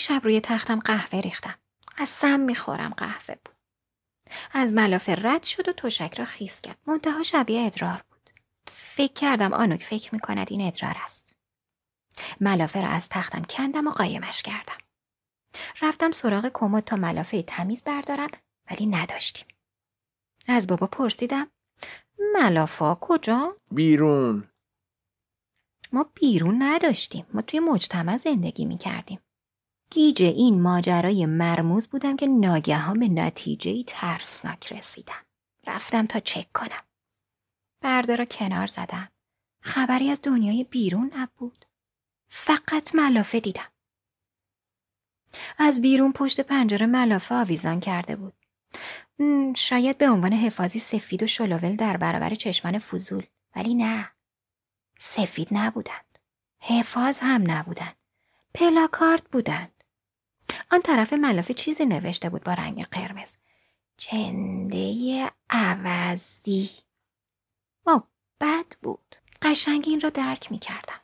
شب روی تختم قهوه ریختم. قسم میخورم قهوه بود. از ملافه رد شد و تشک را خیس کرد. منتها شبیه ادرار بود. فکر کردم آنوک فکر میکند این ادرار است. ملافه را از تختم کندم و قایمش کردم. رفتم سراغ کمد تا ملافه تمیز بردارم، ولی نداشتیم. از بابا پرسیدم ملافه کجا؟ بیرون. ما بیرون نداشتیم. ما توی مجتمع زندگی میکردیم. گیج این ماجرای مرموز بودم که ناگهان به نتیجه‌ای ترسناک رسیدم. رفتم تا چک کنم. برده را کنار زدم. خبری از دنیای بیرون نبود. فقط ملافه دیدم. از بیرون پشت پنجره ملافه آویزان کرده بود. شاید به عنوان حفاظی سفید و شلاول در برابر چشمان فضول. ولی نه. سفید نبودند. حفاظ هم نبودند. پلاکارد بودند. آن طرف ملافه چیزی نوشته بود با رنگ قرمز. جنده عوضی. او بد بود. قشنگ این را درک می کردم.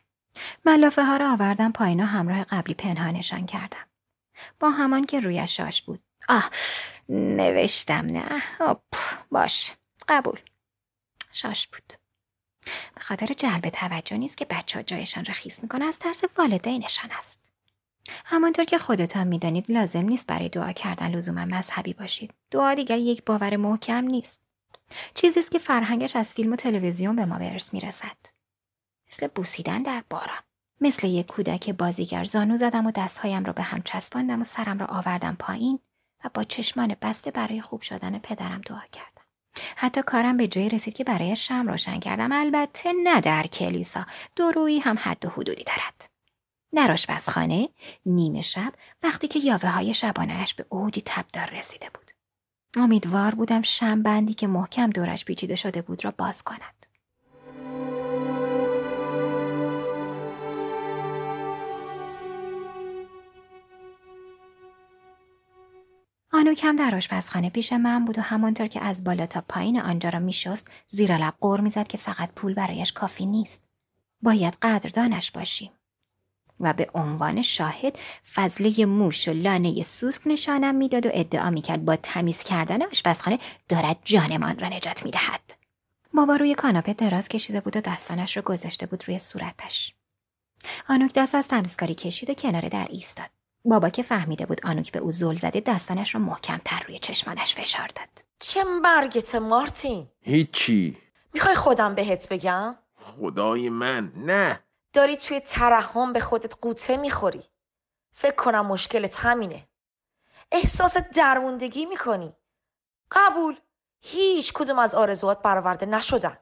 ملافه ها را آوردم پایین و همراه قبلی پنهانشان کردم. با همان که رویش شاش بود. نوشتم نه. باش. قبول. شاش بود. به خاطر جلب توجه نیست که بچه ها جایشان را خیس میکنه، از ترس والدینشان است. همانطور که خودتان میدانید لازم نیست برای دعا کردن لزوما مذهبی باشید. دعا دیگر یک باور محکم نیست. چیزی است که فرهنگش از فیلم و تلویزیون به ما به ارث میرسد. مثل بوسیدن در باران، مثل یک کودک بازیگر زانو زدم و دستهایم را به هم چسباندم و سرم را آوردم پایین و با چشمان بسته برای خوب شدن پدرم دعا کردم. حتی کارم به جایی رسید که برای شمع روشن کردم. البته نه در کلیسا، درویی هم حد و حدودی دارد. در آشپزخانه نیمه شب وقتی که یاوه های شبانه‌اش به اوج تبدار رسیده بود، امیدوار بودم شمع بندی که محکم دورش پیچیده شده بود را باز کند. آنوک هم در آشپزخانه پیش من بود و همانطور که از بالا تا پایین آنجا را میشست، زیر لب غر میزد که فقط پول برایش کافی نیست. باید قدردانش باشیم. و به عنوان شاهد فضله موش و لانه سوسک نشانم میداد و ادعا میکرد با تمیز کردن آشپزخانه دارد جانمان را نجات میدهد. بابا روی کاناپه دراز کشیده بود و دستانش را گذاشته بود روی صورتش. آنوک دست از تمیزکاری کشید و کنار در ایستاد. بابا که فهمیده بود آنوک به او زل زده، دستانش رو محکم‌تر روی چشمانش فشار داد. چه مرگت مارتین؟ هیچی. میخوای خودم بهت بگم؟ خدای من نه. داری توی ترحم به خودت قوطه میخوری. فکر کنم مشکلت همینه. احساس دروندگی میکنی. قبول. هیچ کدوم از آرزوات برآورده نشدن.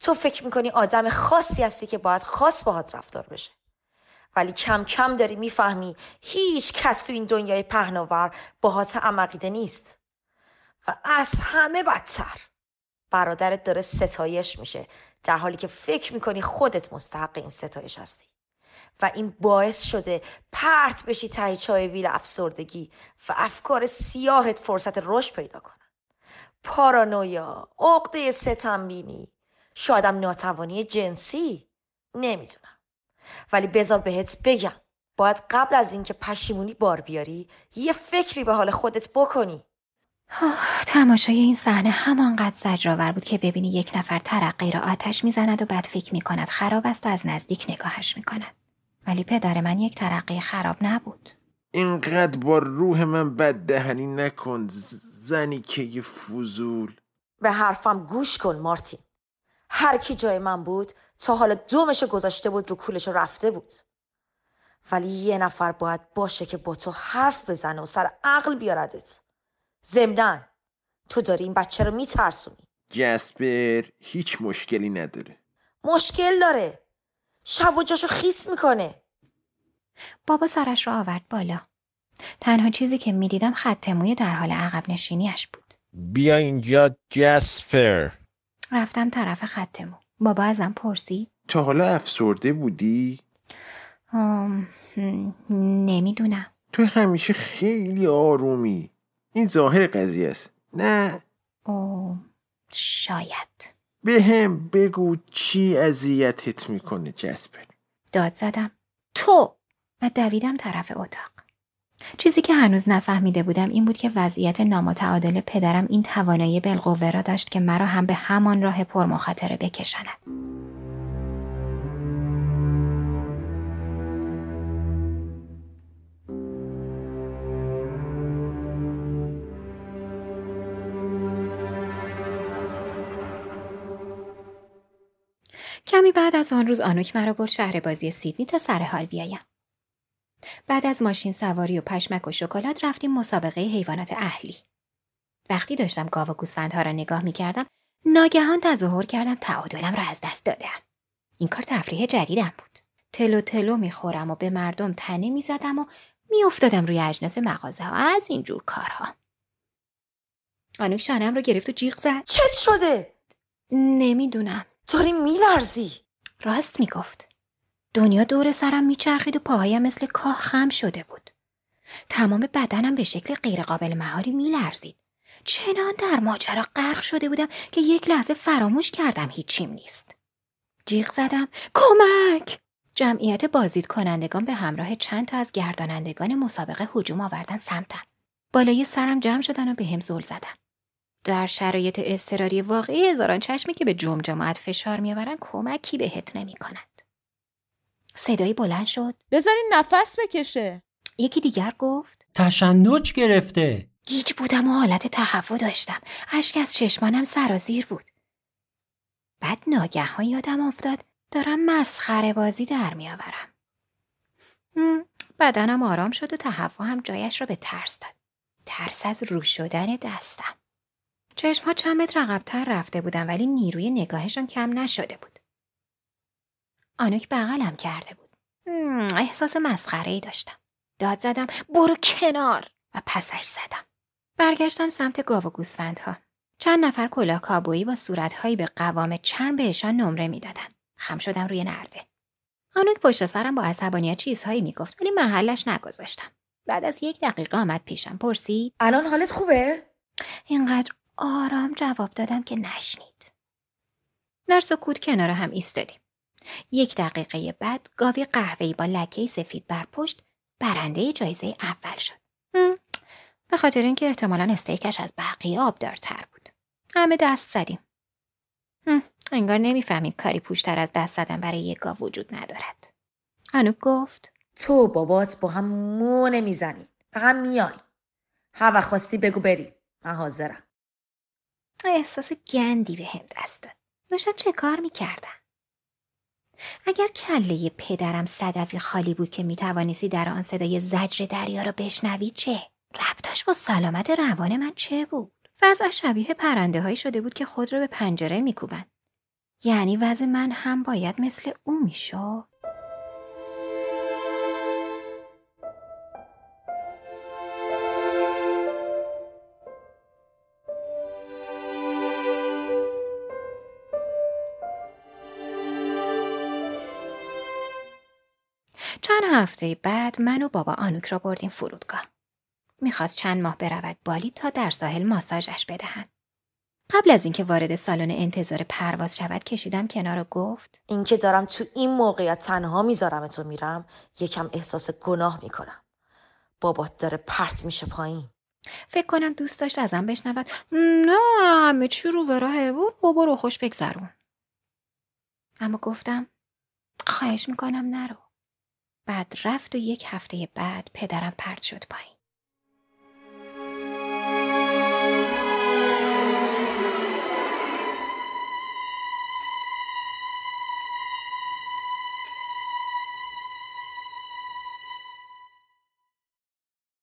تو فکر میکنی آدم خاصی هستی که باید خاص باهات رفتار بشه. ولی کم کم داری میفهمی هیچ کس تو این دنیای پهناور باهات عمیقیده نیست. و از همه بدتر، برادرت داره ستایش میشه در حالی که فکر میکنی خودت مستحق این ستایش هستی. و این باعث شده پرت بشی ته چای ویل افسردگی و افکار سیاهت فرصت رشد پیدا کنن. پارانویا، عقده ستمبینی، شایدم ناتوانی جنسی، نمیدونم. ولی بذار بهت بگم، باید قبل از اینکه پشیمونی بار بیاری یه فکری به حال خودت بکنی. تماشای این صحنه همانقدر زجرآور بود که ببینی یک نفر ترقی را آتش میزند و بعد فکر میکند خراب است و از نزدیک نگاهش میکند. ولی پدر من یک ترقی خراب نبود. اینقدر با روح من بددهنی نکن، زنی که یه فضول. به حرفم گوش کن مارتین. هر کی جای من بود تا حالا دومشو گذاشته بود رو کولشو رفته بود. ولی یه نفر باید باشه که با تو حرف بزنه و سر عقل بیاردت. ضمناً تو داری این بچه رو میترسونی. جسپر هیچ مشکلی نداره. مشکل داره. شب و جاشو خیس میکنه. بابا سرش رو آورد بالا. تنها چیزی که میدیدم خط موی در حال عقب نشینیش بود. بیا اینجا جسپر. رفتم طرف خط مو. بابا ازم پرسی؟ تا حالا افسرده بودی؟ نمیدونم. تو همیشه خیلی آرومی. این ظاهر قضیه است. نه؟ شاید. به هم بگو چی اذیتت میکنه جسپر. داد زدم. تو! و دویدم طرف اتاق. چیزی که هنوز نفهمیده بودم این بود که وضعیت نامتعادل پدرم این توانایی بالقوه را داشت که مرا هم به همان راه پرمخاطره بکشاند. کمی بعد از آن روز آنوک مرا برد شهر بازی سیدنی تا سر حال بیایم. بعد از ماشین سواری و پشمک و شکلات رفتیم مسابقه حیوانات اهلی. وقتی داشتم گاو و گوسفندها را نگاه می‌کردم، ناگهان تظاهر کردم تعادلم را از دست دادم. این کار تفریح جدیدم بود. تلو تلو می‌خورم و به مردم تنه می‌زدم و می‌افتادم روی اجناس مغازه‌ها از این جور کارها. آنوک شانم را گرفت و جیغ زد. چه شده؟ نمی‌دونم. داری میلرزی. راست میگفت. دنیا دور سرم میچرخید و پاهایم مثل کاه خم شده بود. تمام بدنم به شکل غیرقابل مهاری میلرزید. چنان در ماجرا غرق شده بودم که یک لحظه فراموش کردم هیچیم نیست. جیغ زدم کمک! جمعیت بازدید کنندگان به همراه چند تا از گردانندگان مسابقه هجوم آوردن سمتم. بالای سرم جمع شدن و به هم زل زدن. در شرایط اضطراری واقعی هزاران چشمی که به جمجمه‌ات فشار می‌آورند کمکی بهت نمی‌کنند. صدایی بلند شد. بذارین نفس بکشه. یکی دیگر گفت. تشنج گرفته. گیج بودم و حالت تهوع داشتم. اشک از چشمانم سرازیر بود. بعد ناگهان یادم افتاد دارم مسخره بازی در می‌آورم. بدنم آرام شد و تهوع هم جایش را به ترس داد. ترس از رو شدن دستم. چشم‌ها چند متر عقب‌تر رفته بودن ولی نیروی نگاهشان کم نشده بود. آنوک بغلم کرده بود. احساس مسخره‌ای داشتم. داد زدم برو کنار و پسش زدم. برگشتم سمت گاو و گوسفندها. چند نفر کلاه کابویی با صورت‌هایی به قوام چرم بهشان نمره می‌دادند. خم شدم روی نرده. آنوک پشت سرم با عصبانیت چیزهایی میگفت ولی محلش نگذاشتم. بعد از یک دقیقه آمد پیشم پرسید الان حالت خوبه؟ اینقدر آرام جواب دادم که نشنید. در سکوت کنار هم ایستادیم. یک دقیقه بعد گاوی قهوه‌ای با لکه‌ای سفید بر پشت برنده جایزه اول شد. به خاطر اینکه احتمالاً استیکش از بقیه آبدارتر بود. همه دست زدیم. انگار نمی‌فهمیم کاری پوشتر از دست زدن برای یک گاو وجود ندارد. آنوک گفت تو بابات با هم مو نمی‌زنی. فقط میای. هر وقت خواستی بگو بریم. من حاضرم. احساس گندی به هم دست داد. داشتم چه کار میکردم؟ اگر کله پدرم صدفی خالی بود که میتوانستی در آن صدای زجر دریا را بشنوی چه؟ ربطش با سلامت روان من چه بود؟ وضع شبیه پرنده هایی شده بود که خود را به پنجره میکوبند. یعنی وضع من هم باید مثل او میشد؟ چند هفته بعد من و بابا آنوک را بردیم فرودگاه. میخواست چند ماه برود بالی تا در ساحل ماساژش بدهند. قبل از اینکه وارد سالن انتظار پرواز شود کشیدم کنار و گفت اینکه دارم تو این موقعیت تنها میذارمت و میرم یکم احساس گناه میکنم. بابات داره پرت میشه پایین. فکر کنم دوست داشت ازم بشنود نه همه چی رو به راهه بود بابا رو خوش بگذرون. اما گفتم خواهش میکنم نرو. بعد رفت و یک هفته بعد پدرم پرت شد پایین.